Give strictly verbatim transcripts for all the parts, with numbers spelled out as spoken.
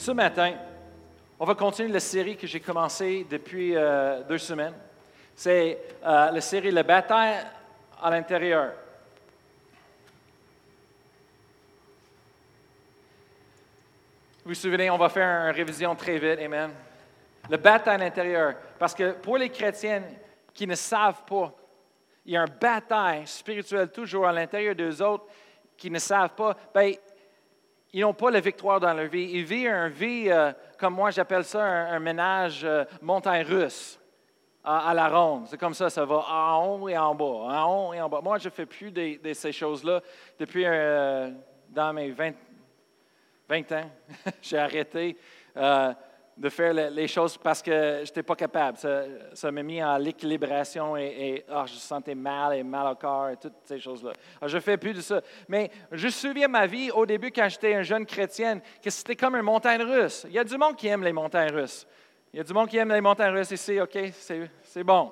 Ce matin, on va continuer la série que j'ai commencée depuis euh, deux semaines. C'est euh, la série « La bataille à l'intérieur ». Vous vous souvenez, on va faire une révision très vite, amen. La bataille à l'intérieur, parce que pour les chrétiens qui ne savent pas, il y a une bataille spirituelle toujours à l'intérieur d'eux autres qui ne savent pas, bien, ils n'ont pas la victoire dans leur vie. Ils vivent une vie, euh, comme moi j'appelle ça, un, un ménage euh, montagne russe à, à la ronde. C'est comme ça, ça va en haut et en bas, en haut et en bas. Moi, je ne fais plus de, de ces choses-là depuis euh, dans mes vingt, vingt ans. J'ai arrêté euh, de faire les choses parce que je n'étais pas capable. Ça, ça m'a mis en l'équilibration et, et oh, je sentais mal et mal au corps et toutes ces choses-là. Alors, je ne fais plus de ça. Mais je me souviens ma vie au début quand j'étais une jeune chrétienne que c'était comme une montagne russe. Il y a du monde qui aime les montagnes russes. Il y a du monde qui aime les montagnes russes ici, OK, c'est, c'est bon.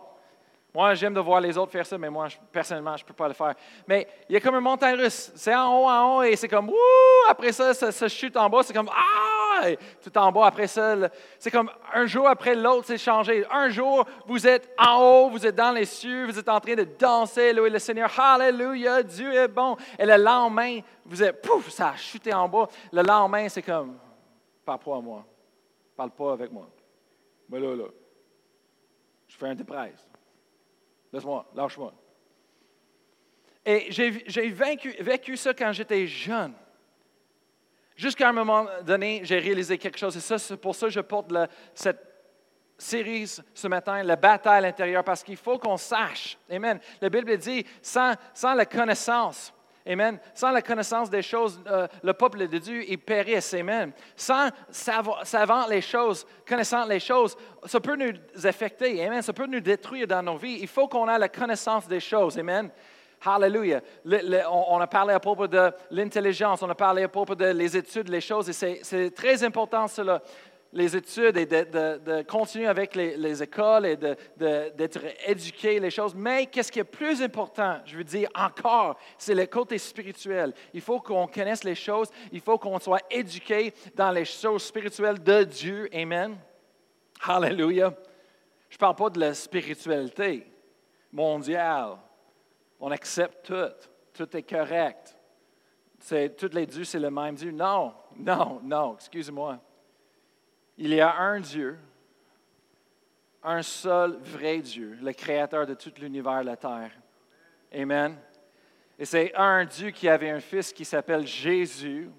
Moi, j'aime de voir les autres faire ça, mais moi, je, personnellement, je ne peux pas le faire. Mais il y a comme une montagne russe. C'est en haut, en haut, et c'est comme, ouh, après ça, ça, ça chute en bas, c'est comme, ah, et tout en bas, après ça, c'est comme un jour après l'autre, c'est changé. Un jour, vous êtes en haut, vous êtes dans les cieux, vous êtes en train de danser, louer le Seigneur, hallelujah, Dieu est bon. Et le lendemain, vous êtes, pouf, ça a chuté en bas. Le lendemain, c'est comme, parle pas à moi, parle pas avec moi. Mais là, là, je fais un dépresse. Laisse-moi, lâche-moi. Et j'ai, j'ai vaincu, vécu ça quand j'étais jeune. Jusqu'à un moment donné, j'ai réalisé quelque chose. Et ça, c'est pour ça que je porte la, cette série ce matin, la bataille à l'intérieur, parce qu'il faut qu'on sache. Amen. La Bible dit, sans, sans la connaissance, amen, sans la connaissance des choses, euh, le peuple de Dieu, il périsse. Amen. Sans savoir, savant les choses, connaissant les choses, ça peut nous affecter. Amen. Ça peut nous détruire dans nos vies. Il faut qu'on ait la connaissance des choses. Amen. Hallelujah. Le, le, on, on a parlé à propos de l'intelligence, on a parlé à propos de les études, les choses, et c'est, c'est très important cela. Les études et de, de, de continuer avec les, les écoles et de, de, d'être éduqué, les choses. Mais qu'est-ce qui est plus important, je veux dire encore, c'est le côté spirituel. Il faut qu'on connaisse les choses, il faut qu'on soit éduqué dans les choses spirituelles de Dieu. Amen. Hallelujah. Je ne parle pas de la spiritualité mondiale. On accepte tout. Tout est correct. C'est, tous les dieux, c'est le même Dieu. Non, non, non, excusez-moi. Il y a un Dieu, un seul vrai Dieu, le créateur de tout l'univers et la terre. Amen. Et c'est un Dieu qui avait un fils qui s'appelle Jésus,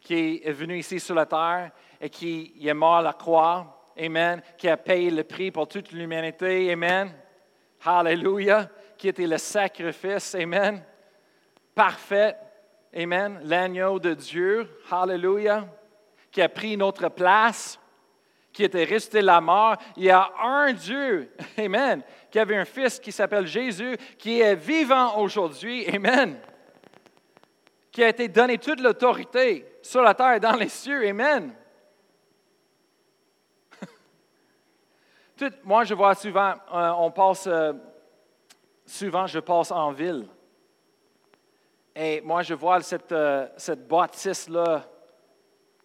qui est venu ici sur la terre et qui est mort à la croix. Amen. Qui a payé le prix pour toute l'humanité. Amen. Hallelujah. Qui était le sacrifice. Amen. Parfait. Amen. L'agneau de Dieu. Hallelujah. Qui a pris notre place, qui était ressuscité de la mort. Il y a un Dieu, amen, qui avait un fils qui s'appelle Jésus, qui est vivant aujourd'hui, amen, qui a été donné toute l'autorité sur la terre et dans les cieux, amen. Tout, moi, je vois souvent, euh, on passe, euh, souvent je passe en ville, et moi je vois cette, euh, cette bâtisse-là,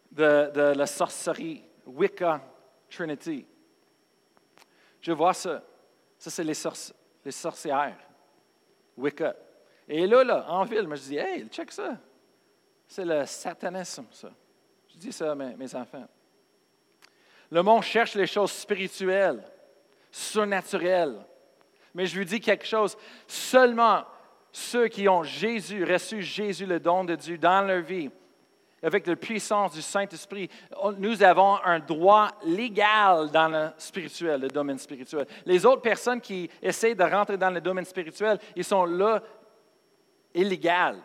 De, de la sorcellerie, Wicca Trinity. Je vois ça. Ça, c'est les, sorci- les sorcières, Wicca. Et là, là, en ville, je dis, hey, check ça. C'est le satanisme, ça. Je dis ça à mes, mes enfants. Le monde cherche les choses spirituelles, surnaturelles. Mais je vous dis quelque chose, seulement ceux qui ont Jésus, reçu Jésus, le don de Dieu, dans leur vie, avec la puissance du Saint-Esprit, nous avons un droit légal dans le spirituel, le domaine spirituel. Les autres personnes qui essaient de rentrer dans le domaine spirituel, ils sont là illégales.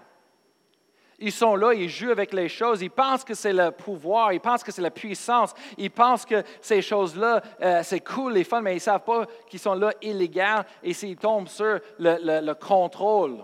Ils sont là, ils jouent avec les choses, ils pensent que c'est le pouvoir, ils pensent que c'est la puissance, ils pensent que ces choses-là, euh, c'est cool, les fun, mais ils ne savent pas qu'ils sont là illégales et s'ils tombent sur le, le, le contrôle.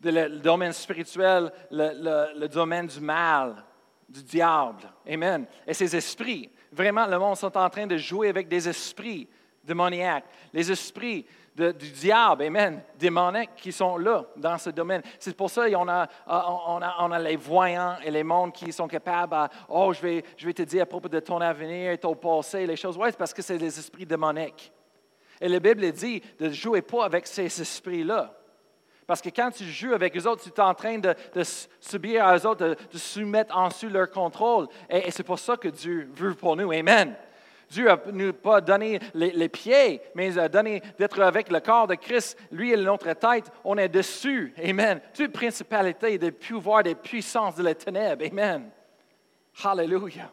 De le, le domaine spirituel, le, le, le domaine du mal, du diable. Amen. Et ces esprits, vraiment, le monde sont en train de jouer avec des esprits démoniaques, les esprits de, du diable, amen, démoniaques qui sont là dans ce domaine. C'est pour ça qu'on a, on a, on a les voyants et les mondes qui sont capables à, oh, je vais, je vais te dire à propos de ton avenir et ton passé, les choses. Oui, c'est parce que c'est des esprits démoniaques. Et la Bible dit de ne jouer pas avec ces esprits-là. Parce que quand tu joues avec eux autres, tu es en train de, de subir à eux autres, de, de soumettre en dessous leur contrôle. Et, et c'est pour ça que Dieu veut pour nous. Amen. Dieu ne nous a pas donné les, les pieds, mais il a donné d'être avec le corps de Christ. Lui et notre tête, on est dessus. Amen. Toute principalité des pouvoirs, des puissances de la ténèbre. Amen. Hallelujah.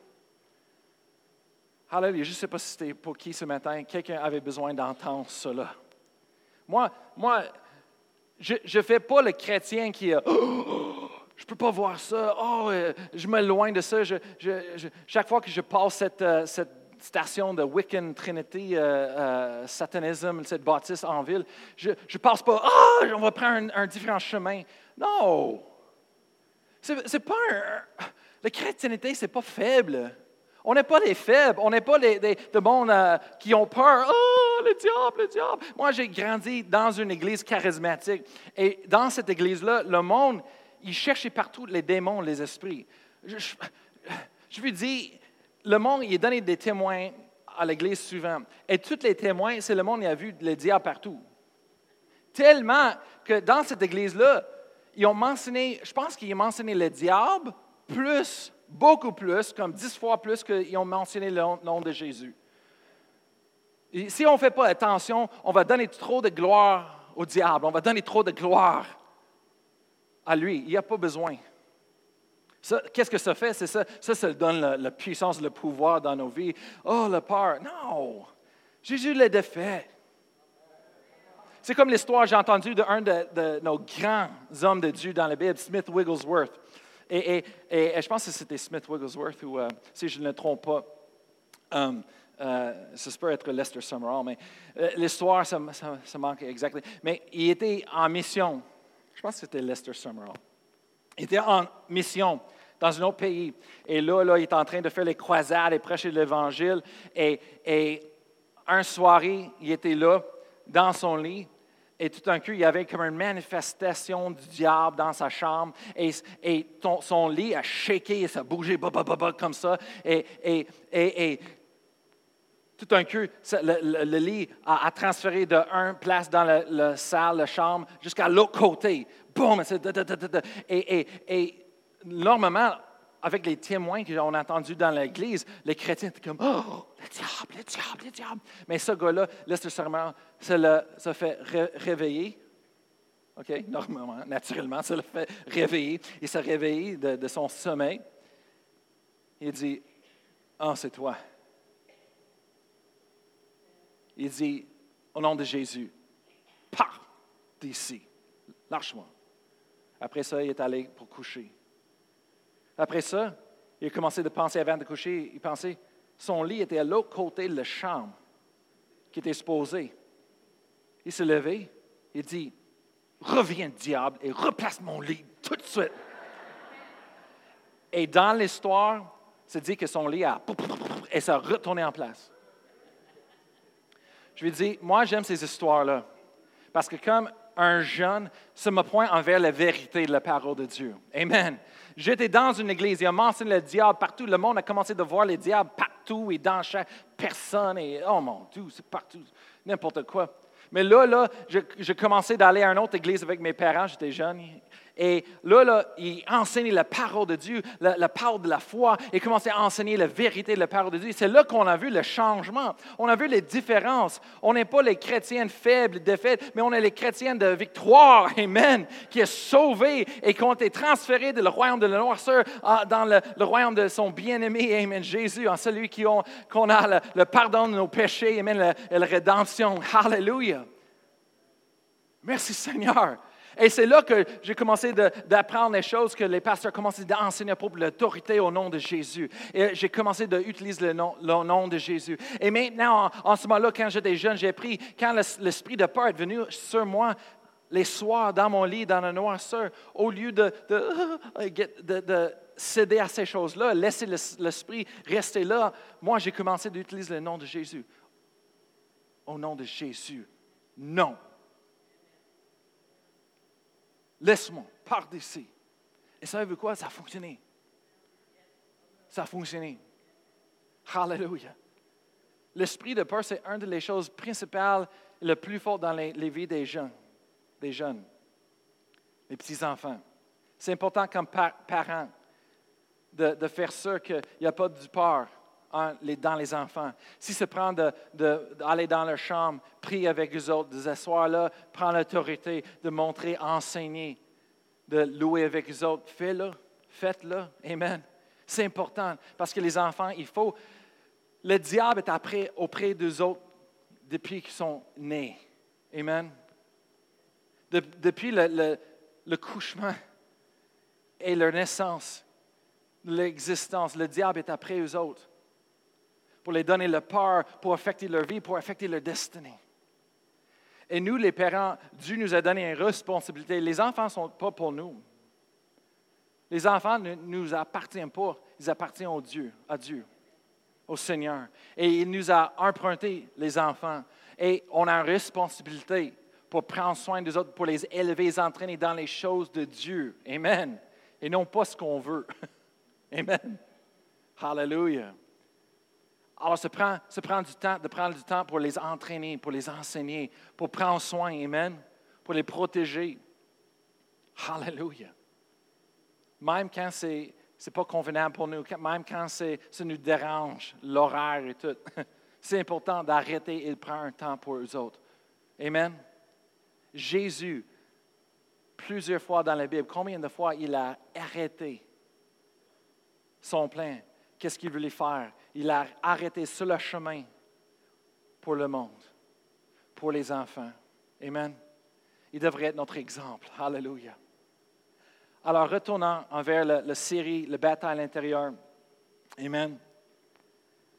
Hallelujah. Je ne sais pas si c'était pour qui ce matin. Quelqu'un avait besoin d'entendre cela. Moi, moi je ne fais pas le chrétien qui a... Oh, je ne peux pas voir ça. Oh, je m'éloigne de ça. Je, je, je, chaque fois que je passe cette... cette station de Wicca Trinity, euh, euh, satanisme, cette bâtisse en ville, je ne pense pas, ah, oh, on va prendre un, un différent chemin. Non! C'est, c'est pas un... La chrétienté, c'est pas faible. On n'est pas des faibles, on n'est pas des, des, des monde euh, qui ont peur. Ah, oh, le diable, le diable! Moi, j'ai grandi dans une église charismatique. Et dans cette église-là, le monde, il cherchait partout les démons, les esprits. Je, je, je lui dis... Le monde, il est donné des témoins à l'Église souvent. Et tous les témoins, c'est le monde qui a vu le diable partout. Tellement que dans cette Église-là, ils ont mentionné, je pense qu'ils ont mentionné le diable plus, beaucoup plus, comme dix fois plus qu'ils ont mentionné le nom de Jésus. Et si on ne fait pas attention, on va donner trop de gloire au diable. On va donner trop de gloire à lui. Il n'y a pas besoin. Ça, qu'est-ce que ça fait? C'est ça, ça, ça donne la, la puissance, le pouvoir dans nos vies. Oh, la peur. Non! Jésus l'a défait. C'est comme l'histoire, j'ai entendu d'un de, de nos grands hommes de Dieu dans la Bible, Smith Wigglesworth. Et, et, et, et je pense que c'était Smith Wigglesworth, ou euh, si je ne le trompe pas, um, euh, ça peut être Lester Sumrall, mais euh, l'histoire, ça, ça, ça manque exactement. Mais il était en mission. Je pense que c'était Lester Sumrall. Il était en mission dans un autre pays. Et là, là, il est en train de faire les croisades et prêcher l'Évangile. Et, et un soir, il était là, dans son lit. Et tout d'un coup, il y avait comme une manifestation du diable dans sa chambre. Et, et ton, son lit a shaké et ça bougeait bah, bah, bah, bah, comme ça. Et, et, et, et tout d'un coup, ça, le, le, le lit a, a transféré d'une place dans la, la salle, la chambre, jusqu'à l'autre côté. Boum! Et, et, et normalement, avec les témoins qu'on a entendus dans l'Église, les chrétiens étaient comme « Oh, le diable, le diable, le diable! » Mais ce gars-là, Lester Sumrall, ça le ça fait ré- réveiller. OK? Normalement, naturellement, ça le fait réveiller. Il s'est réveillé de, de son sommeil. Il dit « Ah, oh, c'est toi! » Il dit « Au nom de Jésus, pars d'ici! Lâche-moi! » Après ça, il est allé pour coucher. Après ça, il a commencé de penser avant de coucher. Il pensait, son lit était à l'autre côté de la chambre qui était exposée. Il s'est levé. Il dit, reviens, diable, et replace mon lit tout de suite. Et dans l'histoire, c'est dit que son lit a... Et ça a retourné en place. Je lui dis, moi, j'aime ces histoires-là. Parce que comme... un jeune, ça me pointe envers la vérité de la parole de Dieu. Amen. J'étais dans une église, il a mentionné le diable partout. Le monde a commencé de voir les diables partout et dans chaque personne. Et oh mon Dieu, c'est partout, n'importe quoi. Mais là, là, je, je commençais d'aller à une autre église avec mes parents, j'étais jeune. Et là, là, il enseignait la parole de Dieu, la, la parole de la foi. Il commençait à enseigner la vérité de la parole de Dieu. C'est là qu'on a vu le changement. On a vu les différences. On n'est pas les chrétiens faibles, défaites, mais on est les chrétiens de victoire. Amen. Qui est sauvé et qui ont été transférés du royaume de la noirceur dans le, le royaume de son bien-aimé. Amen. Jésus, en celui qui ont, qu'on a le, le pardon de nos péchés. Amen. La, la rédemption. Hallelujah. Merci Seigneur. Et c'est là que j'ai commencé de, d'apprendre les choses que les pasteurs commençaient d'enseigner pour l'autorité au nom de Jésus. Et j'ai commencé d'utiliser le nom, le nom de Jésus. Et maintenant, en, en ce moment-là, quand j'étais jeune, j'ai appris, quand le, l'esprit de peur est venu sur moi, les soirs dans mon lit, dans la noirceur, au lieu de, de, de, de céder à ces choses-là, laisser l'esprit rester là, moi, j'ai commencé d'utiliser le nom de Jésus. Au nom de Jésus, non. Laisse-moi, pars d'ici. Et ça veut quoi? Ça a fonctionné. Ça a fonctionné. Hallelujah. L'esprit de peur, c'est une des choses principales et les plus fortes dans les, les vies des jeunes, des jeunes, les petits-enfants. C'est important comme par, parents de, de faire sûr qu'il n'y a pas de peur en, les, dans les enfants. Si se prend de, de, d'aller dans leur chambre, prier avec les autres, de s'asseoir là, prendre l'autorité, de montrer, enseigner, de louer avec les autres, fais-le, faites-le, amen. C'est important parce que les enfants, il faut... Le diable est après, auprès des autres depuis qu'ils sont nés. Amen. De, depuis le, le, le couchement et leur naissance, l'existence, le diable est après eux autres pour les donner la peur, pour affecter leur vie, pour affecter leur destinée. Et nous, les parents, Dieu nous a donné une responsabilité. Les enfants ne sont pas pour nous. Les enfants ne nous appartiennent pas. Ils appartiennent au Dieu, à Dieu. Au Seigneur. Et il nous a emprunté les enfants. Et on a une responsabilité pour prendre soin des autres, pour les élever, les entraîner dans les choses de Dieu. Amen. Et non pas ce qu'on veut. Amen. Hallelujah. Alors, ça prend, ça prend du temps, de prendre du temps pour les entraîner, pour les enseigner, pour prendre soin. Amen. Pour les protéger. Hallelujah. Même quand c'est... Ce n'est pas convenable pour nous, même quand c'est, ça nous dérange, l'horaire et tout. C'est important d'arrêter et de prendre un temps pour eux autres. Amen. Jésus, plusieurs fois dans la Bible, combien de fois il a arrêté son plan? Qu'est-ce qu'il voulait faire? Il a arrêté sur le chemin pour le monde, pour les enfants. Amen. Il devrait être notre exemple. Hallelujah. Alors, retournant envers la série, le bataille à l'intérieur, amen.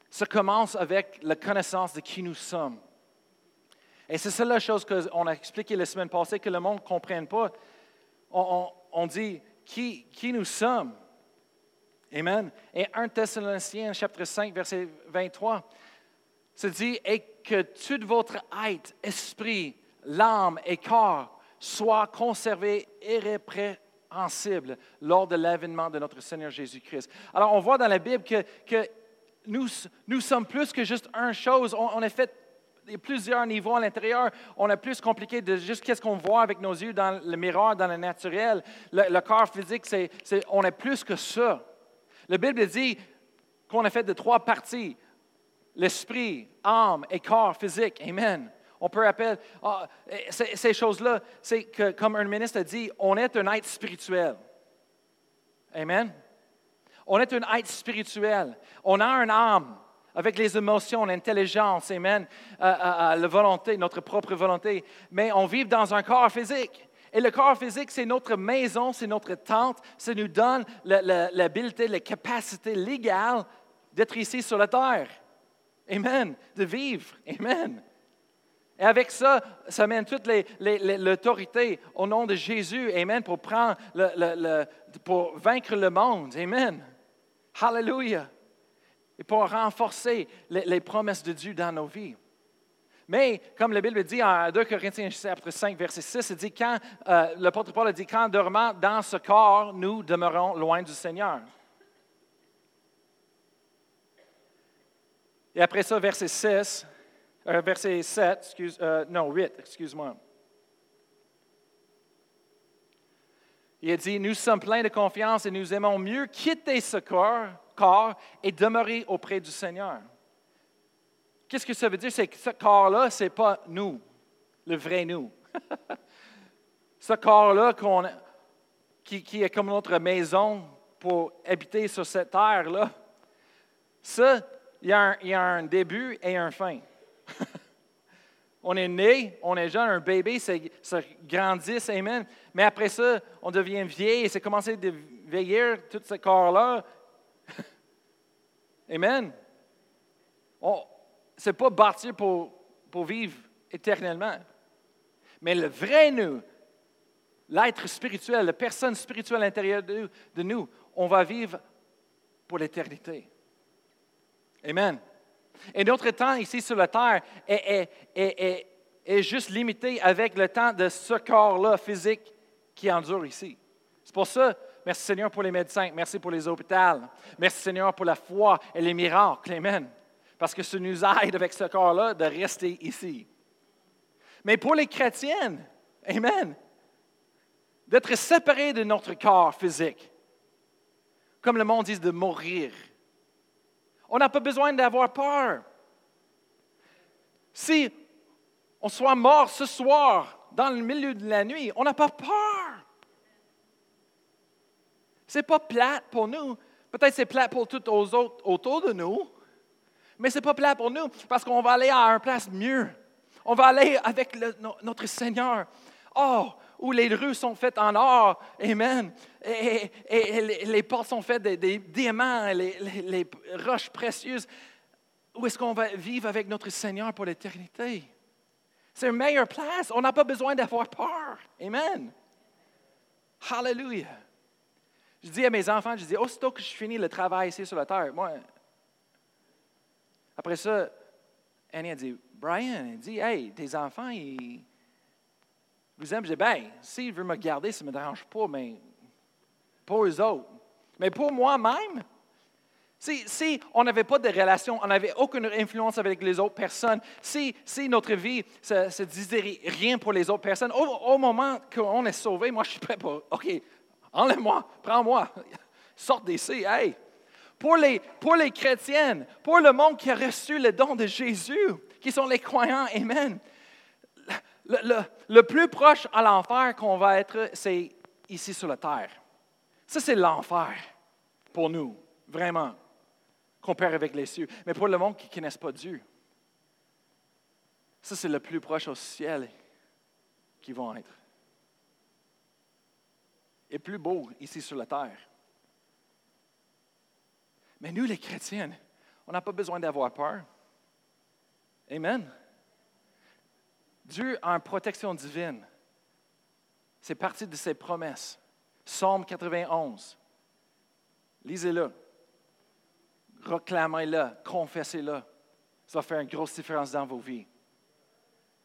Ça commence avec la connaissance de qui nous sommes. Et c'est ça la chose qu'on a expliqué la semaine passée, que le monde ne comprenne pas. On, on, on dit qui, qui nous sommes. Amen. Et premier Thessaloniciens, chapitre cinq, verset vingt-trois, se dit « Et que tout votre être, esprit, l'âme et corps soient conservés irréprochables. » en cible lors de l'avènement de notre Seigneur Jésus-Christ. Alors, on voit dans la Bible que, que nous, nous sommes plus que juste une chose. On, on a fait plusieurs niveaux à l'intérieur. On a plus compliqué de juste qu'est-ce qu'on voit avec nos yeux dans le miroir, dans le naturel. Le, le corps physique, c'est, c'est, on est plus que ça. La Bible dit qu'on a fait de trois parties. L'esprit, âme et corps physique. Amen. On peut appeler, ah, ces, ces choses-là, c'est que, comme un ministre a dit, on est un être spirituel. Amen. On est un être spirituel. On a une âme avec les émotions, l'intelligence, amen, euh, euh, la volonté, notre propre volonté. Mais on vit dans un corps physique. Et le corps physique, c'est notre maison, c'est notre tente. Ça nous donne la, la, l'habilité, la capacité légale d'être ici sur la terre. Amen. De vivre. Amen. Et avec ça, ça mène toute les, les, les, l'autorité au nom de Jésus, amen, pour prendre, le, le, le, pour vaincre le monde, amen. Hallelujah. Et pour renforcer les, les promesses de Dieu dans nos vies. Mais, comme la Bible dit en deux Corinthiens cinq, verset six, il dit quand, euh, l'apôtre Paul dit, quand dormant dans ce corps, nous demeurons loin du Seigneur. Et après ça, verset six. Verset sept, excuse, euh, non, huit, excuse-moi. Il a dit, nous sommes pleins de confiance et nous aimons mieux quitter ce corps, corps et demeurer auprès du Seigneur. Qu'est-ce que ça veut dire? C'est que ce corps-là, ce n'est pas nous, le vrai nous. Ce corps-là qu'on, qui, qui est comme notre maison pour habiter sur cette terre-là, ça, il y a un, il y a un début et un fin. On est né, on est jeune, un bébé, ça grandit, amen. Mais après ça, on devient vieil et c'est commencé à vieillir tout ce corps-là. Amen. On, c'est pas bâti pour, pour vivre éternellement. Mais le vrai nous, l'être spirituel, la personne spirituelle à l'intérieur de, de nous, on va vivre pour l'éternité. Amen. Et notre temps ici sur la terre est, est, est, est, est juste limité avec le temps de ce corps-là physique qui endure ici. C'est pour ça, merci Seigneur pour les médecins, merci pour les hôpitaux, merci Seigneur pour la foi et les miracles, amen. Parce que ça nous aide avec ce corps-là de rester ici. Mais pour les chrétiennes, amen, d'être séparés de notre corps physique, comme le monde dit, de mourir. On n'a pas besoin d'avoir peur. Si on soit mort ce soir, dans le milieu de la nuit, on n'a pas peur. Ce n'est pas plate pour nous. Peut-être que c'est plate pour tous les autres autour de nous, mais ce n'est pas plate pour nous parce qu'on va aller à une place mieux. On va aller avec le, notre Seigneur. Oh, où les rues sont faites en or, amen, et, et, et les, les portes sont faites des, des diamants, les, les, les roches précieuses. Où est-ce qu'on va vivre avec notre Seigneur pour l'éternité? C'est une meilleure place. On n'a pas besoin d'avoir peur. Amen. Hallelujah. Je dis à mes enfants, je dis, aussitôt que je finis le travail ici sur la terre, moi, après ça, Annie a dit, Brian, elle dit, hey, tes enfants, ils... Vous aimez, je dis, bien, s'ils veulent me garder, ça ne me dérange pas, mais pour eux autres. Mais pour moi-même, si, si on n'avait pas de relation, on n'avait aucune influence avec les autres personnes, si, si notre vie ne se disait rien pour les autres personnes, au, au moment qu'on est sauvé, moi, je suis prêt pour, OK, enlève-moi, prends-moi, sorte d'ici, hey. Pour les, pour les chrétiennes, pour le monde qui a reçu le don de Jésus, qui sont les croyants, amen, Le, le, le plus proche à l'enfer qu'on va être, c'est ici sur la terre. Ça, c'est l'enfer pour nous, vraiment, comparé avec les cieux. Mais pour le monde qui ne connaisse pas Dieu, ça, c'est le plus proche au ciel qu'ils vont être. Et plus beau ici sur la terre. Mais nous, les chrétiens, on n'a pas besoin d'avoir peur. Amen. Dieu a une protection divine. C'est partie de ses promesses. Psaume quatre-vingt-onze. Lisez-le. Reclamez-le. Confessez-le. Ça va faire une grosse différence dans vos vies.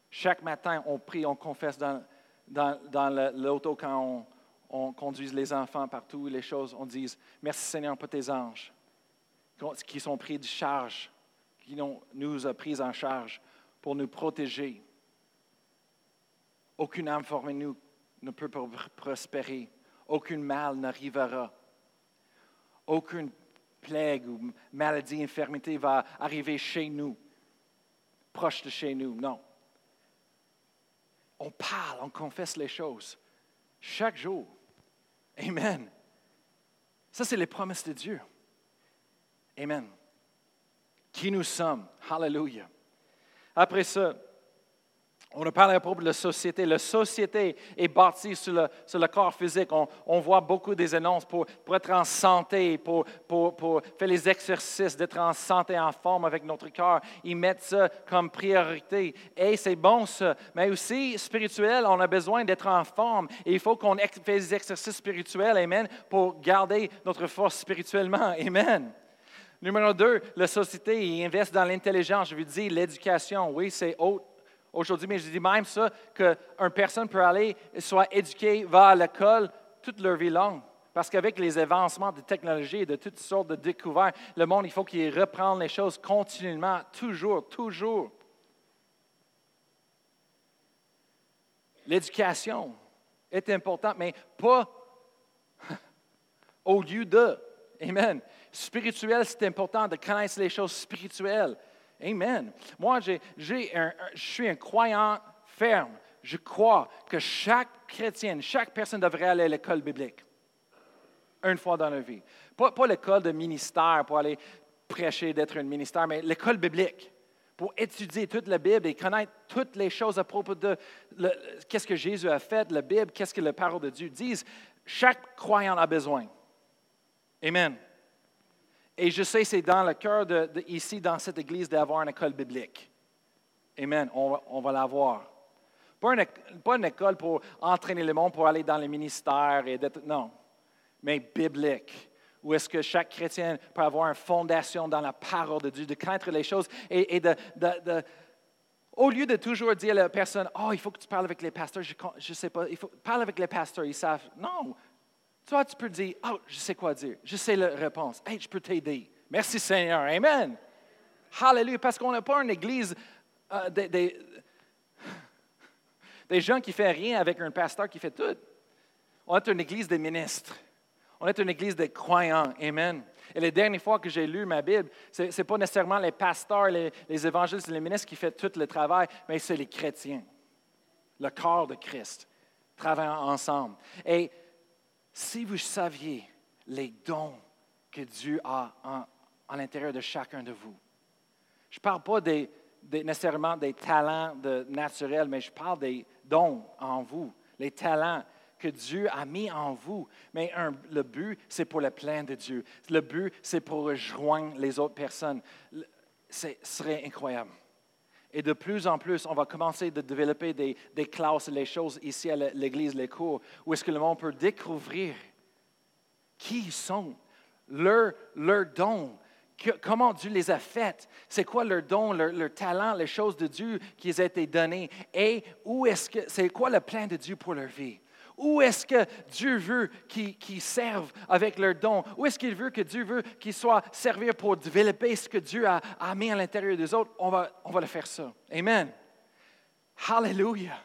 Chaque matin, on prie, on confesse dans, dans, dans l'auto quand on, on conduit les enfants partout, les choses. On dit « Merci Seigneur pour tes anges qui sont pris de charge, qui nous a pris en charge pour nous protéger. » Aucune âme formée nous ne peut prospérer. Aucune mal n'arrivera. Aucune plague ou maladie, infirmité va arriver chez nous, proche de chez nous. Non. On parle, on confesse les choses chaque jour. Amen. Ça, c'est les promesses de Dieu. Amen. Qui nous sommes. Hallelujah. Après ça, on a parlé à propos de la société. La société est bâtie sur le, sur le corps physique. On, on voit beaucoup des annonces pour, pour être en santé, pour, pour, pour faire les exercices, d'être en santé, en forme avec notre corps. Ils mettent ça comme priorité. Et c'est bon ça. Mais aussi, spirituel, on a besoin d'être en forme. Et il faut qu'on fasse des exercices spirituels, amen, pour garder notre force spirituellement, amen. Numéro deux, la société investit dans l'intelligence. Je veux dire, l'éducation, oui, c'est haute. Aujourd'hui, mais je dis même ça, qu'une personne peut aller, soit éduquée, va à l'école toute leur vie longue. Parce qu'avec les avancements de technologie et de toutes sortes de découvertes, le monde, il faut qu'il reprenne les choses continuellement, toujours, toujours. L'éducation est importante, mais pas au lieu de. Amen. Spirituel, c'est important de connaître les choses spirituelles. Amen. Moi, j'ai, j'ai un, je suis un croyant ferme. Je crois que chaque chrétien, chaque personne devrait aller à l'école biblique une fois dans leur vie. Pas, pas l'école de ministère pour aller prêcher d'être un ministère, mais l'école biblique pour étudier toute la Bible et connaître toutes les choses à propos de le, qu'est-ce que Jésus a fait, la Bible, qu'est-ce que la parole de Dieu dit. Chaque croyant a besoin. Amen. Et je sais, c'est dans le cœur de, de ici, dans cette église, d'avoir une école biblique. Amen. On, on va l'avoir. Pas une, pas une école pour entraîner le monde, pour aller dans les ministères et d'être, non, mais biblique. Où est-ce que chaque chrétien peut avoir une fondation dans la parole de Dieu, de connaître les choses et, et de, de, de Au lieu de toujours dire à la personne, « Oh, il faut que tu parles avec les pasteurs, je ne sais pas, il faut parle avec les pasteurs, ils savent. » Non, toi, tu peux dire, « Oh, je sais quoi dire, je sais la réponse. Hey, je peux t'aider. Merci Seigneur, Amen. » Hallelujah, parce qu'on n'a pas une église euh, des, des, des gens qui ne font rien avec un pasteur qui fait tout. On est une église des ministres. On est une église des croyants. Amen. Et les dernières fois que j'ai lu ma Bible, ce n'est pas nécessairement les pasteurs, les, les évangélistes, les ministres qui font tout le travail, mais c'est les chrétiens, le corps de Christ, travaillant ensemble. Et si vous saviez les dons que Dieu a en, à l'intérieur de chacun de vous, je ne parle pas des, des, nécessairement des talents de, naturels, mais je parle des dons en vous, les talents que Dieu a mis en vous. Mais un, le but, c'est pour le plein de Dieu. Le but, c'est pour rejoindre les autres personnes. Ce serait incroyable. Et de plus en plus, on va commencer de développer des, des classes, les choses ici à l'église, les cours, où est-ce que le monde peut découvrir qui ils sont, leurs leur dons. Que, comment Dieu les a faites, c'est quoi leur don, leur, leur talent, les choses de Dieu qui ont été données, et où est-ce que, c'est quoi le plan de Dieu pour leur vie? Où est-ce que Dieu veut qu'ils, qu'ils servent avec leurs dons? Où est-ce qu'il veut que Dieu veut qu'ils soient servis pour développer ce que Dieu a, a mis à l'intérieur des autres? On va, on va le faire ça. Amen. Hallelujah.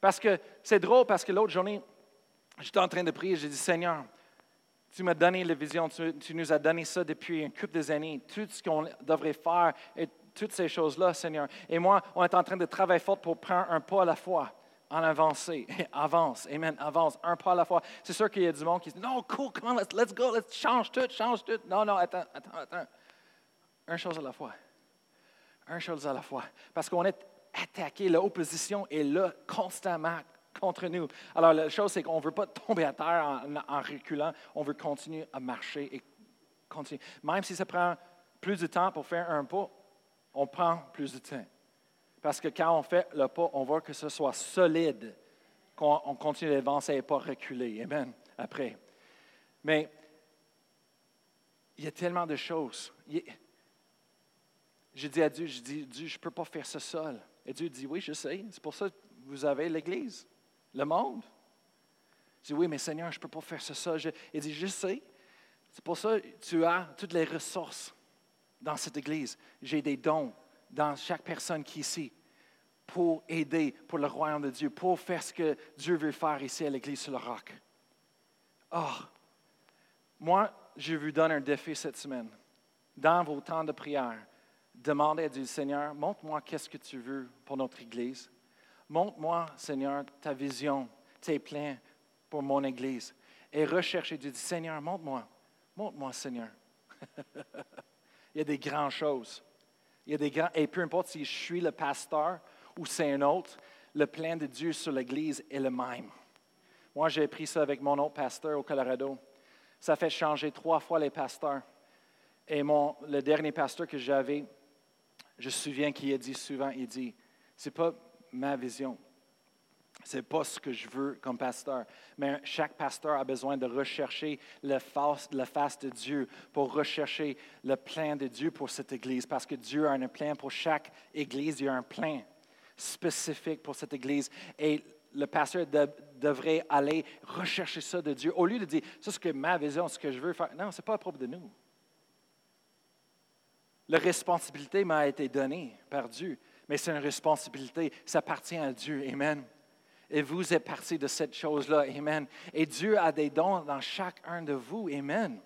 Parce que c'est drôle, parce que l'autre journée, j'étais en train de prier, j'ai dit, Seigneur, tu m'as donné la vision, tu, tu nous as donné ça depuis un couple d'années, tout ce qu'on devrait faire et toutes ces choses-là, Seigneur. Et moi, on est en train de travailler fort pour prendre un pas à la fois, en avancer, avance, amen, avance, un pas à la fois. C'est sûr qu'il y a du monde qui dit, non, cool, come on, let's, let's go, let's change tout, change tout. Non, non, attends, attends, attends. Une chose à la fois, une chose à la fois. Parce qu'on est attaqué, l'opposition est là constamment, contre nous. Alors, la chose, c'est qu'on ne veut pas tomber à terre en, en reculant. On veut continuer à marcher et continuer. Même si ça prend plus de temps pour faire un pas, on prend plus de temps. Parce que quand on fait le pas, on veut que ce soit solide, qu'on on continue d'avancer et pas reculer. Amen. Après. Mais, il y a tellement de choses. Il, je dis à Dieu, je dis, Dieu, je ne peux pas faire ça seul. Et Dieu dit, oui, je sais. C'est pour ça que vous avez l'Église. Le monde. Je dis, oui, mais Seigneur, je ne peux pas faire ça. Je, il dit, je sais. C'est pour ça que tu as toutes les ressources dans cette Église. J'ai des dons dans chaque personne qui est ici pour aider, pour le royaume de Dieu, pour faire ce que Dieu veut faire ici à l'Église sur le roc. Oh, moi, je vous donne un défi cette semaine. Dans vos temps de prière, demandez à Dieu, Seigneur, montre-moi qu'est-ce que tu veux pour notre Église. Montre-moi, Seigneur, ta vision, tes plans pour mon Église. Et recherchez Dieu. Dis, Seigneur, montre-moi. Montre-moi, Seigneur. Il y a des grandes choses. Il y a des grands... Et peu importe si je suis le pasteur ou c'est un autre, le plan de Dieu sur l'Église est le même. Moi, j'ai appris ça avec mon autre pasteur au Colorado. Ça a fait changer trois fois les pasteurs. Et mon, le dernier pasteur que j'avais, je me souviens qu'il a dit souvent, il dit, c'est pas... ma vision. Ce n'est pas ce que je veux comme pasteur. Mais chaque pasteur a besoin de rechercher la face, la face de Dieu pour rechercher le plan de Dieu pour cette Église. Parce que Dieu a un plan pour chaque Église. Il y a un plan spécifique pour cette Église. Et le pasteur de, devrait aller rechercher ça de Dieu. Au lieu de dire, ça c'est ma vision, ce que je veux faire. Non, ce n'est pas propre de nous. La responsabilité m'a été donnée par Dieu. Mais c'est une responsabilité, ça appartient à Dieu, amen. Et vous êtes partie de cette chose-là, amen. Et Dieu a des dons dans chacun de vous, amen.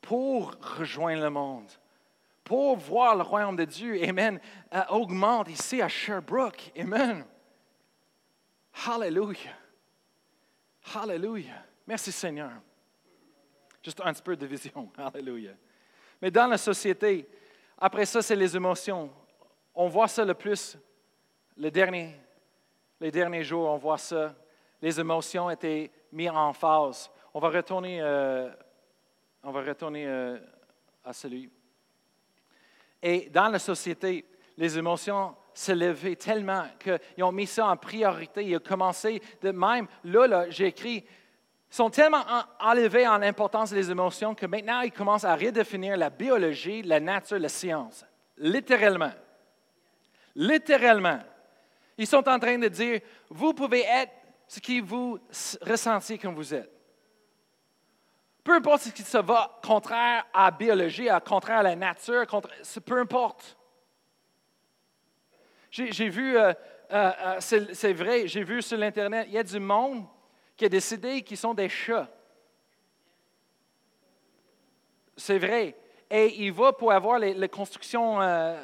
Pour rejoindre le monde, pour voir le royaume de Dieu, amen, augmente ici à Sherbrooke, amen. Hallelujah. Hallelujah. Merci Seigneur. Juste un petit peu de vision, hallelujah. Mais dans la société, après ça, c'est les émotions. On voit ça le plus, les derniers, les derniers jours, on voit ça. Les émotions étaient mises en phase. On va retourner, euh, on va retourner euh, à celui. Et dans la société, les émotions s'élevaient tellement qu'ils ont mis ça en priorité. Ils ont commencé de même. Là, là j'ai écrit, ils sont tellement enlevés en importance des émotions que maintenant, ils commencent à redéfinir la biologie, la nature, la science. Littéralement. littéralement. Ils sont en train de dire, vous pouvez être ce qui vous ressentiez comme vous êtes. Peu importe ce qui se va contraire à la biologie, à contraire à la nature, contraire, peu importe. J'ai, j'ai vu, euh, euh, euh, c'est, c'est vrai, j'ai vu sur l'Internet, il y a du monde qui a décidé qu'ils sont des chats. C'est vrai. Et ils vont pour avoir les, les constructions euh,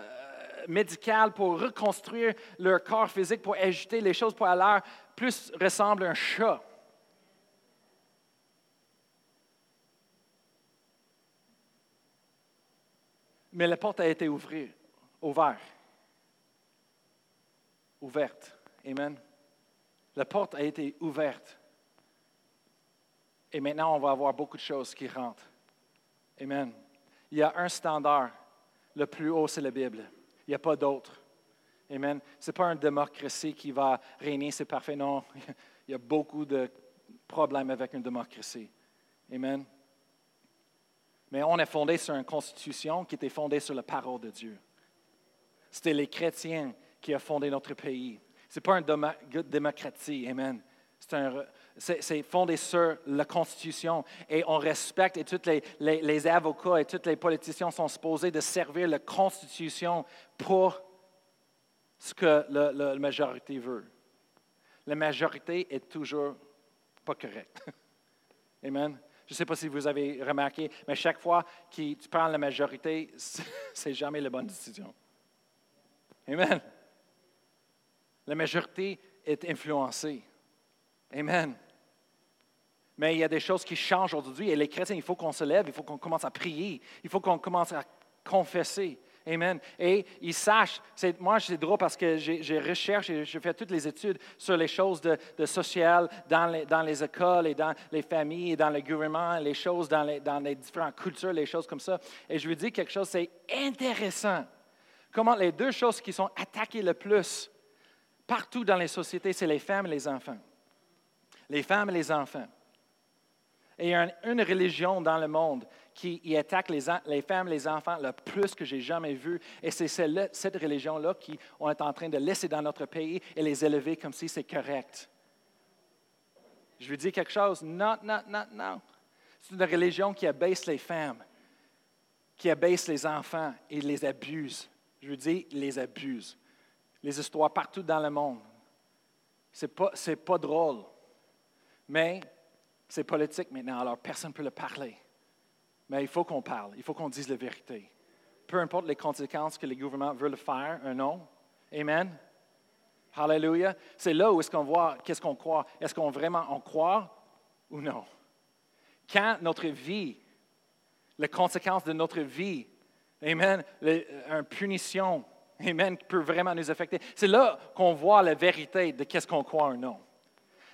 médicales, pour reconstruire leur corps physique, pour ajouter les choses pour à l'air plus ressemble à un chat. Mais la porte a été ouverte, ouverte. Ouverte. Amen. La porte a été ouverte. Et maintenant, on va avoir beaucoup de choses qui rentrent. Amen. Il y a un standard. Le plus haut, c'est la Bible. Il n'y a pas d'autre. Amen. Ce n'est pas une démocratie qui va régner, c'est parfait. Non, il y a beaucoup de problèmes avec une démocratie. Amen. Mais on est fondé sur une constitution qui était fondée sur la parole de Dieu. C'était les chrétiens qui ont fondé notre pays. Ce n'est pas une doma- démocratie, amen. C'est, un, c'est, c'est fondé sur la constitution et on respecte et tous les, les, les avocats et tous les politiciens sont supposés de servir la constitution pour ce que le, le, la majorité veut. La majorité est toujours pas correcte. Amen. Je ne sais pas si vous avez remarqué, mais chaque fois que tu prends la majorité, c'est jamais la bonne décision. Amen. La majorité est influencée. Amen. Mais il y a des choses qui changent aujourd'hui. Et les chrétiens, il faut qu'on se lève, il faut qu'on commence à prier, il faut qu'on commence à confesser. Amen. Et ils sachent, c'est, moi c'est drôle parce que j'ai, j'ai recherché et je fais toutes les études sur les choses de, de sociales dans les, dans les écoles et dans les familles et dans le gouvernement, les choses dans les, dans les différentes cultures, les choses comme ça. Et je vous dis quelque chose, c'est intéressant. Comment les deux choses qui sont attaquées le plus partout dans les sociétés, c'est les femmes et les enfants. Les femmes et les enfants. Et il y a une, une religion dans le monde qui y attaque les, les femmes, les enfants, le plus que j'ai jamais vu. Et c'est celle, cette religion-là qu'on est en train de laisser dans notre pays et les élever comme si c'est correct. Je veux dire quelque chose. Non, non, non, non. C'est une religion qui abaisse les femmes, qui abaisse les enfants et les abuse. Je veux dire, les abuse. Les histoires partout dans le monde. C'est pas, c'est pas drôle. Mais... c'est politique maintenant, alors personne ne peut le parler. Mais il faut qu'on parle, il faut qu'on dise la vérité. Peu importe les conséquences que le gouvernement veut le faire, un non. Amen. Hallelujah. C'est là où est-ce qu'on voit, qu'est-ce qu'on croit. Est-ce qu'on vraiment en croit ou non? Quand notre vie, les conséquences de notre vie, amen, les, une punition, amen, qui peut vraiment nous affecter. C'est là qu'on voit la vérité de qu'est-ce qu'on croit ou non.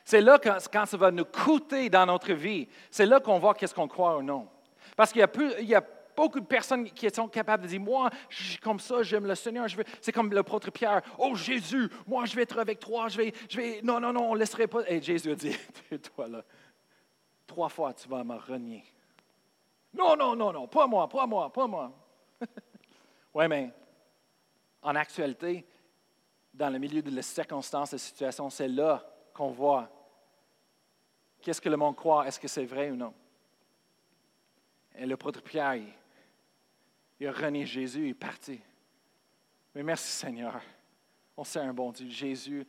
C'est là que, quand ça va nous coûter dans notre vie, c'est là qu'on voit qu'est-ce qu'on croit ou non. Parce qu'il y a, plus, il y a beaucoup de personnes qui sont capables de dire « Moi, je suis comme ça, j'aime le Seigneur. Je veux... » C'est comme l'apôtre Pierre. « Oh Jésus, moi je vais être avec toi. Je vais, je vais... Non, non, non, on ne laisserait pas. » Et Jésus a dit « Toi là, trois fois tu vas me renier. »« Non, non, non, non, pas moi, pas moi, pas moi. » Oui, mais en actualité, dans le milieu de la circonstance, la situation, c'est là qu'on voit. Qu'est-ce que le monde croit? Est-ce que c'est vrai ou non? Et l'apôtre Pierre, il, il a renié Jésus, il est parti. Mais merci Seigneur, on sait un bon Dieu. Jésus,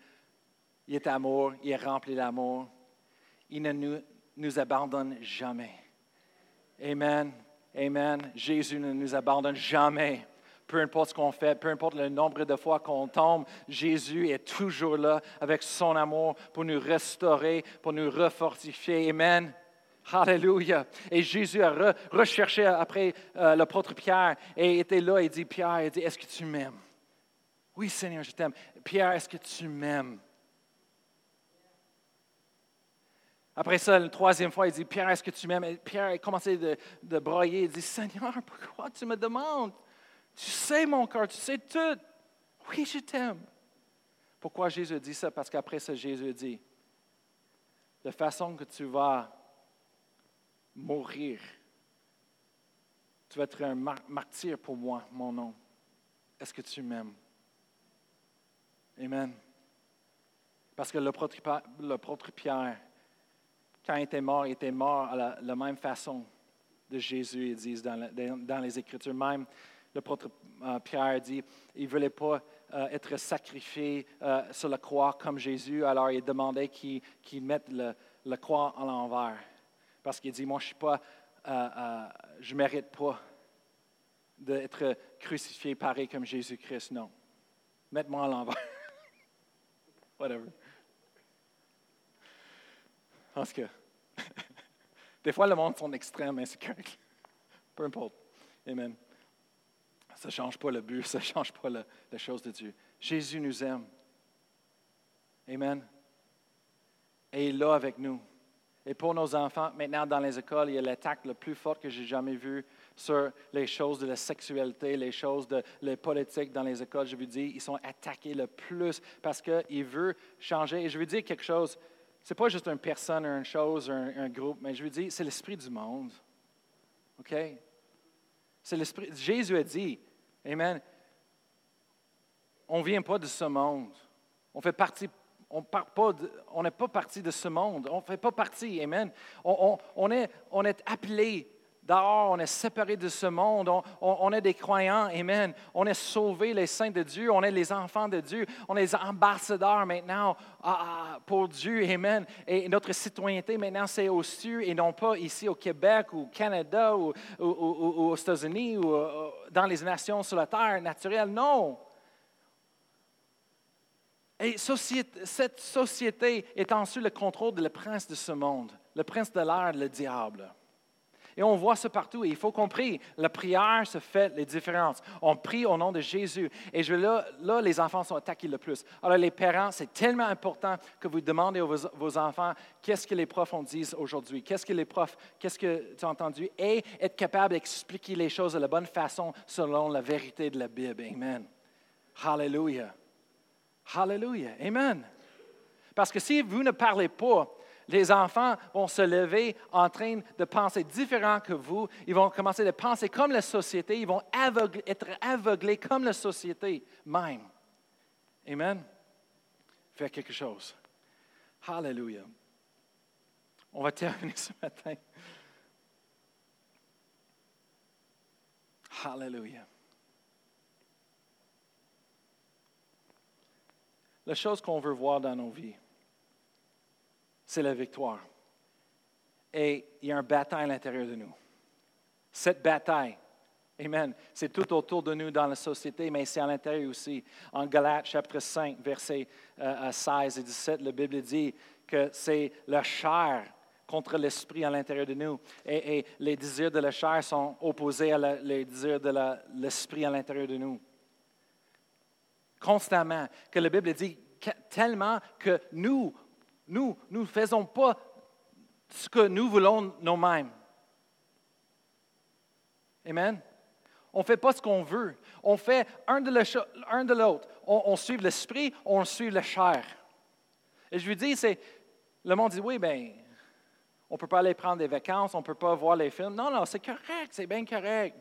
il est amour, il est rempli d'amour. Il ne nous, nous abandonne jamais. Amen, amen. Jésus ne nous abandonne jamais. Peu importe ce qu'on fait, peu importe le nombre de fois qu'on tombe, Jésus est toujours là avec son amour pour nous restaurer, pour nous refortifier. Amen. Hallelujah. Et Jésus a re- recherché après euh, l'apôtre Pierre et était là et dit, Pierre, il dit, est-ce que tu m'aimes? Oui, Seigneur, je t'aime. Pierre, est-ce que tu m'aimes? Après ça, la troisième fois, il dit, Pierre, est-ce que tu m'aimes? Et Pierre a commencé de, de broyer. Il dit, Seigneur, pourquoi tu me demandes? Tu sais mon cœur, tu sais tout. Oui, je t'aime. Pourquoi Jésus dit ça? Parce qu'après ça, Jésus dit, de façon que tu vas mourir, tu vas être un mar- martyr pour moi, mon nom. Est-ce que tu m'aimes? Amen. Parce que l'apôtre Pierre, quand il était mort, il était mort à la, la même façon de Jésus, ils disent dans, la, dans les Écritures. Même l'apôtre Pierre dit, il ne voulait pas euh, être sacrifié euh, sur la croix comme Jésus, alors il demandait qu'il, qu'il mette le, la croix à l'envers. Parce qu'il dit, moi, je ne euh, euh, je mérite pas d'être crucifié pareil comme Jésus-Christ, non. Mette-moi à l'envers. Whatever. En tout cas, des fois, le monde sont extrêmes, insécure. Peu importe. Amen. Ça ne change pas le but, ça ne change pas la, la chose de Dieu. Jésus nous aime. Amen. Et il est là avec nous. Et pour nos enfants, maintenant, dans les écoles, il y a l'attaque la plus forte que j'ai jamais vue sur les choses de la sexualité, les choses de la politique dans les écoles. Je vous dis, ils sont attaqués le plus parce qu'ils veulent changer. Et je veux dire quelque chose, ce n'est pas juste une personne, une chose, un, un groupe, mais je veux dire, c'est l'esprit du monde. OK? C'est l'esprit. Jésus a dit, amen, on ne vient pas de ce monde. On fait partie... On n'est pas parti de ce monde. On ne fait pas partie. Amen. On, on, on, est, on est appelé dehors. On est séparé de ce monde. On, on, on est des croyants. Amen. On est sauvés, les saints de Dieu. On est les enfants de Dieu. On est les ambassadeurs maintenant ah, pour Dieu. Amen. Et notre citoyenneté maintenant, c'est au ciel et non pas ici au Québec ou au Canada ou, ou, ou, ou aux États-Unis ou dans les nations sur la terre naturelle. Non. Et société, cette société étant sous le contrôle de le prince de ce monde, le prince de l'air, le diable. Et on voit ça partout. Et il faut comprendre, la prière se fait les différences. On prie au nom de Jésus. Et je, là, là, les enfants sont attaqués le plus. Alors, les parents, c'est tellement important que vous demandez à vos, vos enfants qu'est-ce que les profs ont dit aujourd'hui, qu'est-ce que les profs, qu'est-ce que tu as entendu, et être capable d'expliquer les choses de la bonne façon selon la vérité de la Bible. Amen. Hallelujah. Hallelujah. Amen. Parce que si vous ne parlez pas, les enfants vont se lever en train de penser différent que vous. Ils vont commencer à penser comme la société. Ils vont aveugler, être aveuglés comme la société même. Amen. Faire quelque chose. Hallelujah. On va terminer ce matin. Hallelujah. La chose qu'on veut voir dans nos vies, c'est la victoire. Et il y a une bataille à l'intérieur de nous. Cette bataille, amen, c'est tout autour de nous dans la société, mais c'est à l'intérieur aussi. En Galates, chapitre cinq, versets euh, seize et dix-sept, la Bible dit que c'est la chair contre l'esprit à l'intérieur de nous. Et, et les désirs de la chair sont opposés à la, les désirs de la, l'esprit à l'intérieur de nous. Constamment, que la Bible dit tellement que nous, nous, nous ne faisons pas ce que nous voulons nous-mêmes. Amen. On ne fait pas ce qu'on veut. On fait un de, le, un de l'autre. On, on suit l'esprit, on suit la chair. Et je lui dis, c'est, le monde dit, oui, bien, on ne peut pas aller prendre des vacances, on ne peut pas voir les films. Non, non, c'est correct, c'est bien correct.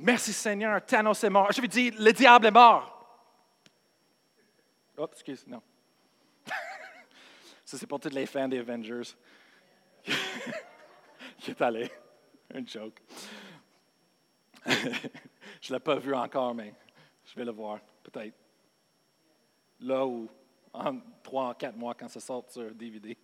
Merci Seigneur, Thanos est mort. Je veux dire, le diable est mort. Oh, excuse, non. Ça, c'est pour tous les fans des Avengers. Qui est allé. Une joke. Je ne l'ai pas vu encore, mais je vais le voir, peut-être. Là où, en trois, quatre mois, quand ça sort sur D V D.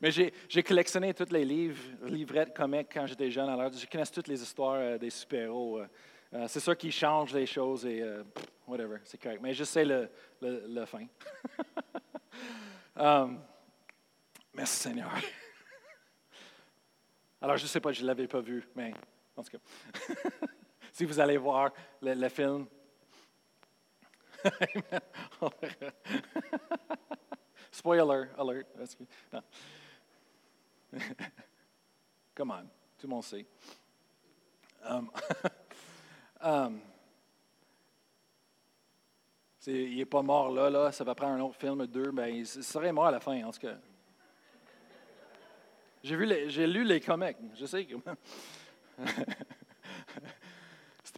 Mais j'ai, j'ai collectionné tous les livres, livrettes, comics quand j'étais jeune. Alors, je connais toutes les histoires euh, des super-héros. Euh, euh, c'est sûr qu'ils changent les choses et euh, whatever, c'est correct. Mais je sais le, le, le fin. um, merci Seigneur. Alors, je ne sais pas, je ne l'avais pas vu, mais en tout cas. Si vous allez voir le, le film. Spoiler alert. Non. Come on, tout le monde sait. Um, um, c'est, il n'est pas mort là, là, ça va prendre un autre film, deux, ben il serait mort à la fin, en tout cas. J'ai, vu les, j'ai lu les comics, je sais que...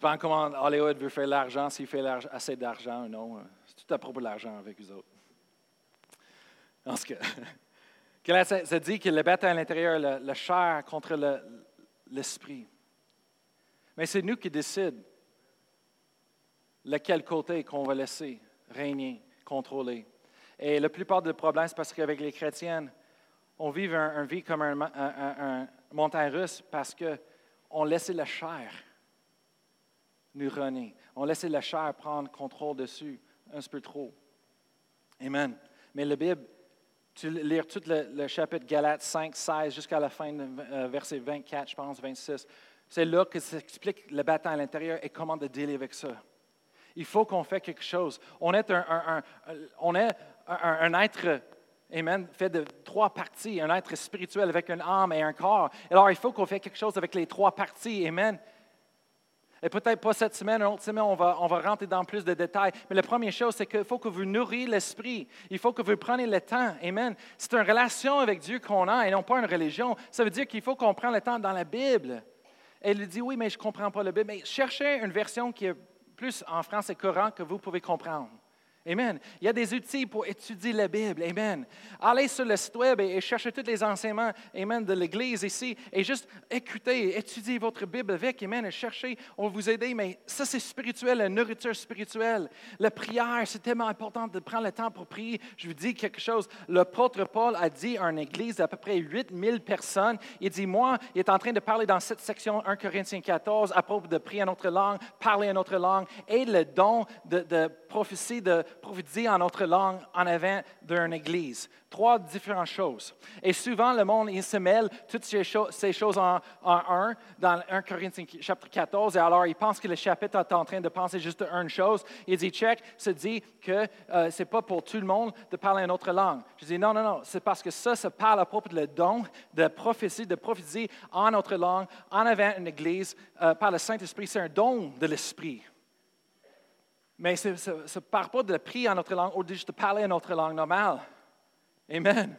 dépend comment Hollywood veut faire l'argent, s'il fait assez d'argent ou non. C'est tout à propos de l'argent avec eux autres. En ce cas, ça dit que le bête à l'intérieur, le, le chair contre le, l'esprit. Mais c'est nous qui décidons lequel côté qu'on va laisser régner, contrôler. Et la plupart des problèmes, c'est parce qu'avec les chrétiennes, on vit une un vie comme une un, un, un montagne russe parce qu'on laissait la chair nous runner. On laissait la chair prendre contrôle dessus un peu trop. Amen. Mais la Bible, tu lire tout le, le chapitre Galates cinq, seize jusqu'à la fin de euh, verset vingt-quatre, je pense, vingt-six. C'est là que ça explique le bataille à l'intérieur et comment de dealer avec ça. Il faut qu'on fasse quelque chose. On est un, un, un, on est un, un être, amen, fait de trois parties, un être spirituel avec une âme et un corps. Alors, il faut qu'on fasse quelque chose avec les trois parties, amen. Et peut-être pas cette semaine, une autre semaine, on va, on va rentrer dans plus de détails. Mais la première chose, c'est qu'il faut que vous nourrissiez l'esprit. Il faut que vous preniez le temps. Amen. C'est une relation avec Dieu qu'on a et non pas une religion. Ça veut dire qu'il faut qu'on prenne le temps dans la Bible. Et il dit, oui, mais je ne comprends pas la Bible. Mais cherchez une version qui est plus en français courant que vous pouvez comprendre. Amen. Il y a des outils pour étudier la Bible. Amen. Allez sur le site web et, et cherchez tous les enseignements, amen, de l'Église ici. Et juste écoutez, étudiez votre Bible avec, amen, et cherchez, on va vous aider. Mais ça, c'est spirituel, la nourriture spirituelle. La prière, c'est tellement important de prendre le temps pour prier. Je vous dis quelque chose. L'apôtre Paul a dit à une église d'à peu près huit mille personnes. Il dit, moi, il est en train de parler dans cette section un Corinthiens quatorze, à propos de prier en notre langue, parler en notre langue, et le don de, de prophétie, de prophétiser en notre langue en avant d'une église. Trois différentes choses. Et souvent, le monde, il se mêle toutes ces, cho- ces choses en, en un, dans un Corinthiens chapitre quatorze, et alors, il pense que le chapitre est en train de penser juste à une chose. Il dit, check, se dit que euh, c'est pas pour tout le monde de parler en notre langue. Je dis, non, non, non, c'est parce que ça, ça parle à propos de don, de prophétie, de prophétiser en notre langue, en avant une église, euh, par le Saint-Esprit. C'est un don de l'Esprit. Mais ça ne part pas de prier en notre langue ou de juste parler en notre langue normale. Amen.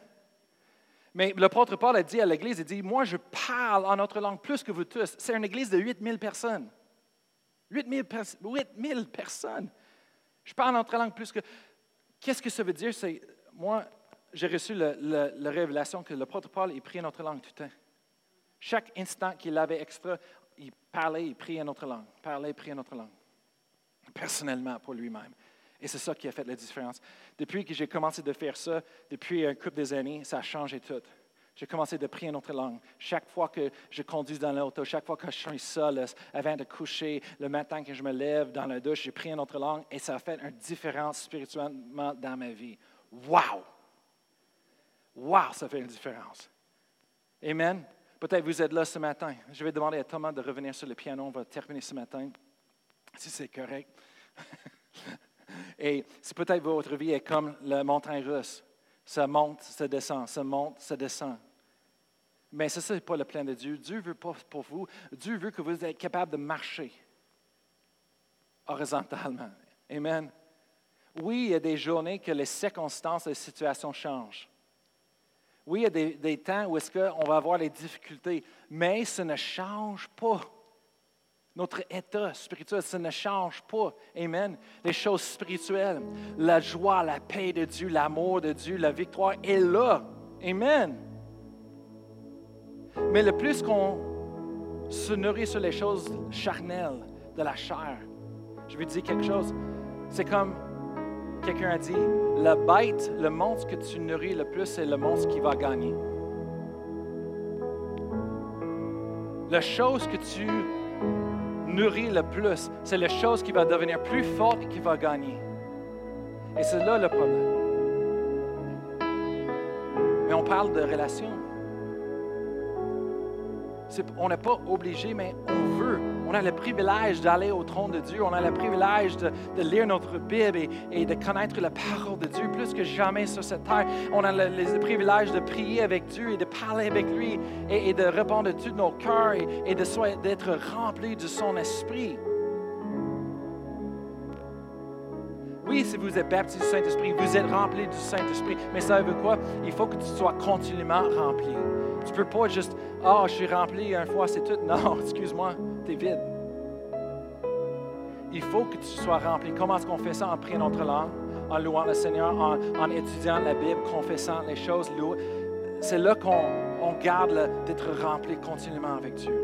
Mais l'apôtre Paul a dit à l'Église, il dit, moi je parle en notre langue plus que vous tous. C'est une Église de huit mille personnes. huit mille, huit mille personnes. Je parle en notre langue plus que... Qu'est-ce que ça veut dire? C'est, moi, j'ai reçu le, le, la révélation que l'apôtre Paul, il priait en notre langue tout le temps. Chaque instant qu'il avait extra, il parlait, il priait en notre langue. Il parlait, il priait en notre langue. Personnellement pour lui-même. Et c'est ça qui a fait la différence. Depuis que j'ai commencé de faire ça, depuis un couple d'années, ça a changé tout. J'ai commencé de prier une autre langue. Chaque fois que je conduis dans l'auto, chaque fois que je suis seul, avant de coucher, le matin que je me lève dans la douche, j'ai prié une autre langue et ça a fait une différence spirituellement dans ma vie. Wow! Wow, ça fait une différence. Amen. Peut-être que vous êtes là ce matin. Je vais demander à Thomas de revenir sur le piano. On va terminer ce matin. Si c'est correct. Et si peut-être votre vie est comme la montagne russe, ça monte, ça descend, ça monte, ça descend. Mais ça, ce n'est pas le plan de Dieu. Dieu ne veut pas pour vous. Dieu veut que vous êtes capable de marcher horizontalement. Amen. Oui, il y a des journées que les circonstances et les situations changent. Oui, il y a des, des temps où est-ce qu'on va avoir des difficultés, mais ça ne change pas. Notre état spirituel, ça ne change pas. Amen. Les choses spirituelles, la joie, la paix de Dieu, l'amour de Dieu, la victoire est là. Amen. Mais le plus qu'on se nourrit sur les choses charnelles, de la chair, je vais te dire quelque chose. C'est comme quelqu'un a dit, la bête, le monstre que tu nourris le plus, c'est le monstre qui va gagner. La chose que tu nourrit le plus, c'est la chose qui va devenir plus forte et qui va gagner. Et c'est là le problème. Mais on parle de relation. C'est, on n'est pas obligé, mais on veut. On a le privilège d'aller au trône de Dieu. On a le privilège de, de lire notre Bible et, et de connaître la parole de Dieu plus que jamais sur cette terre. On a le, le privilège de prier avec Dieu et de parler avec lui et, et de répandre tout nos cœurs et, et de so- d'être rempli de son esprit. Oui, si vous êtes baptisé du Saint-Esprit, vous êtes rempli du Saint-Esprit. Mais ça veut quoi? Il faut que tu sois continuellement rempli. Tu ne peux pas juste, « Ah, oh, je suis rempli une fois, c'est tout. » Non, excuse-moi, t'es vide. Il faut que tu sois rempli. Comment est-ce qu'on fait ça? En priant notre langue, en louant le Seigneur, en, en étudiant la Bible, confessant les choses. Louant. C'est là qu'on on garde le, d'être rempli continuellement avec Dieu.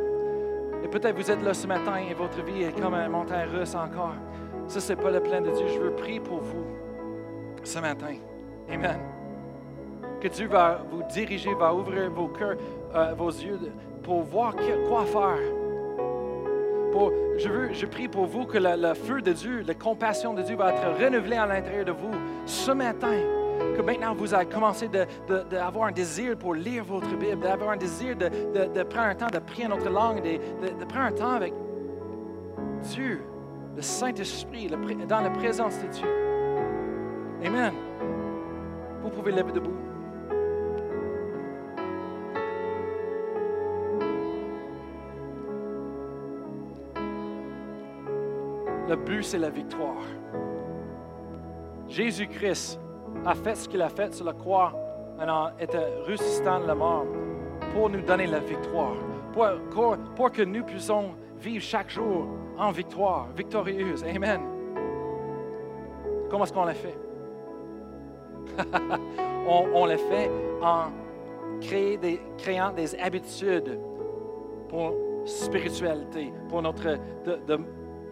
Et peut-être vous êtes là ce matin et votre vie est comme une montagne russe encore. Ça, c'est pas le plein de Dieu. Je veux prier pour vous ce matin. Amen. Que Dieu va vous diriger, va ouvrir vos cœurs, euh, vos yeux pour voir quoi faire. Pour, je, veux, je prie pour vous que le, le feu de Dieu, la compassion de Dieu va être renouvelée à l'intérieur de vous ce matin. Que maintenant vous allez commencer d'avoir un désir pour lire votre Bible, d'avoir un désir de, de, de prendre un temps de prier notre langue, de, de, de prendre un temps avec Dieu, le Saint-Esprit, le, dans la présence de Dieu. Amen. Vous pouvez lever debout. Le but, c'est la victoire. Jésus-Christ a fait ce qu'il a fait sur la croix en étant ressuscitant de la mort pour nous donner la victoire, pour, pour que nous puissions vivre chaque jour en victoire, victorieuse. Amen. Comment est-ce qu'on l'a fait? on, on l'a fait en créer des, créant des habitudes pour spiritualité, pour notre... De, de,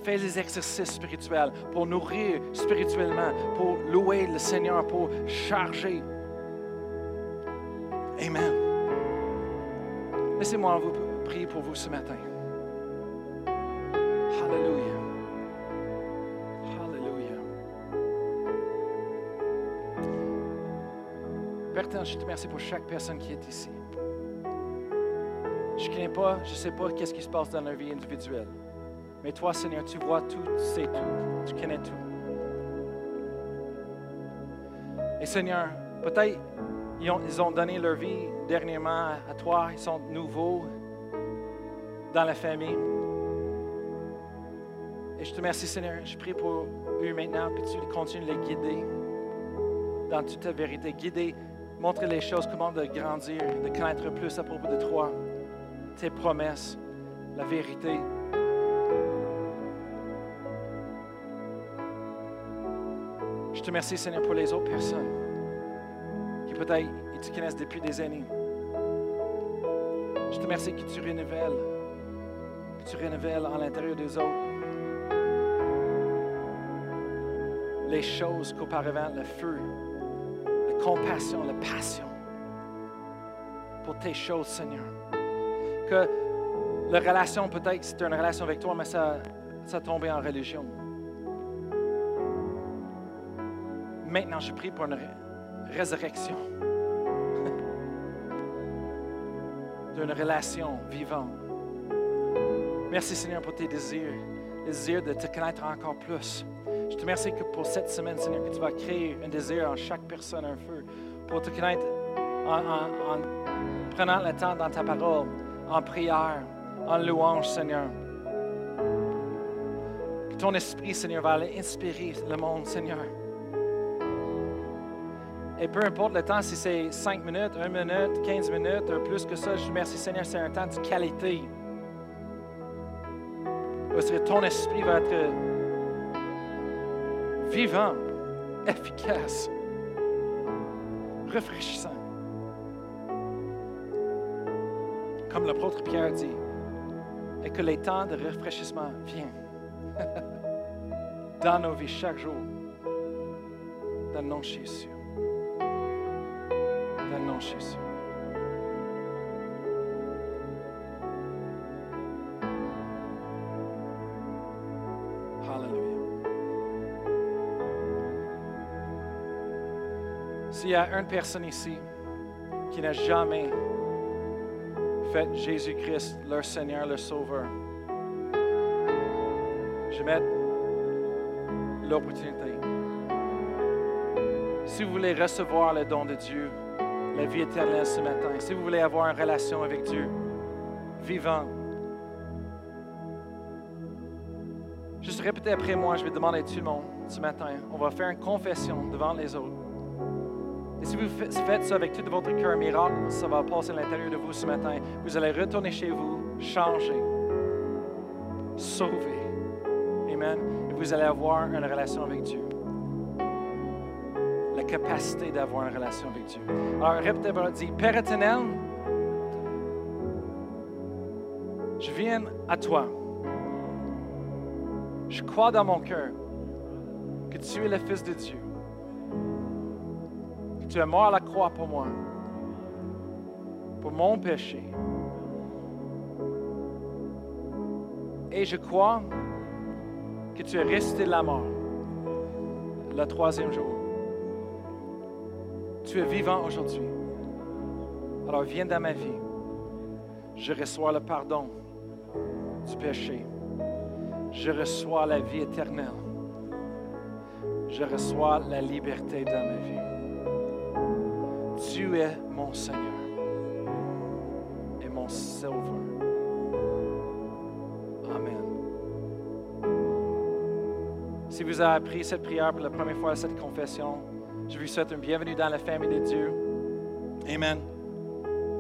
Fais les exercices spirituels pour nourrir spirituellement, pour louer le Seigneur, pour charger. Amen. Laissez-moi vous prier pour vous ce matin. Hallelujah. Hallelujah. Père, je te remercie pour chaque personne qui est ici. Je ne connais pas, je ne sais pas qu'est-ce qui se passe dans leur vie individuelle. Mais toi, Seigneur, tu vois tout, tu sais tout, tu connais tout. Et Seigneur, peut-être ils ont, ils ont donné leur vie dernièrement à toi, ils sont nouveaux dans la famille. Et je te remercie, Seigneur, je prie pour eux maintenant que tu continues de les guider dans toute ta vérité. Guider, montrer les choses, comment de grandir, de connaître plus à propos de toi, tes promesses, la vérité. Je te remercie, Seigneur, pour les autres personnes qui peut-être te connaissent depuis des années. Je te remercie que tu renouvelles, que tu renouvelles à l'intérieur des autres les choses qu'auparavant, le feu, la compassion, la passion pour tes choses, Seigneur. Que la relation, peut-être, c'est une relation avec toi, mais ça, ça a tombé en religion. Maintenant, je prie pour une résurrection d'une relation vivante. Merci, Seigneur, pour tes désirs, le désir de te connaître encore plus. Je te remercie que pour cette semaine, Seigneur, que tu vas créer un désir en chaque personne, un feu, pour te connaître en, en, en prenant le temps dans ta parole, en prière, en louange, Seigneur. Que ton esprit, Seigneur, va aller inspirer le monde, Seigneur. Et peu importe le temps, si c'est cinq minutes, une minute, quinze minutes, ou plus que ça, je te remercie, Seigneur, c'est un temps de qualité. Parce que ton esprit va être vivant, efficace, rafraîchissant. Comme l'apôtre Pierre dit, et que les temps de rafraîchissement viennent dans nos vies chaque jour, dans le nom de Jésus. Dans le nom de Jésus. Hallelujah. S'il y a une personne ici qui n'a jamais fait Jésus-Christ leur Seigneur, leur Sauveur, je mets l'opportunité. Si vous voulez recevoir le don de Dieu, la vie éternelle ce matin. Si vous voulez avoir une relation avec Dieu, vivant, juste répétez après moi, je vais demander à tout le monde ce matin. On va faire une confession devant les autres. Et si vous faites ça avec tout votre cœur, miracle, ça va passer à l'intérieur de vous ce matin. Vous allez retourner chez vous, changer, sauver. Amen. Et vous allez avoir une relation avec Dieu. La capacité d'avoir une relation avec Dieu. Alors, répétez, Père éternel, je viens à toi. Je crois dans mon cœur que tu es le Fils de Dieu. Que tu es mort à la croix pour moi. Pour mon péché. Et je crois que tu es ressuscité de la mort le troisième jour. Tu es vivant aujourd'hui. Alors viens dans ma vie. Je reçois le pardon du péché. Je reçois la vie éternelle. Je reçois la liberté dans ma vie. Tu es mon Seigneur et mon Sauveur. Si vous avez appris cette prière pour la première fois à cette confession, je vous souhaite une bienvenue dans la famille de Dieu. Amen.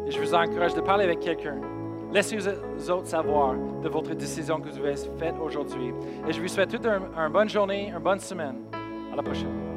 Et je vous encourage de parler avec quelqu'un. Laissez les autres savoir de votre décision que vous avez faite aujourd'hui. Et je vous souhaite toute une un bonne journée, une bonne semaine. À la prochaine.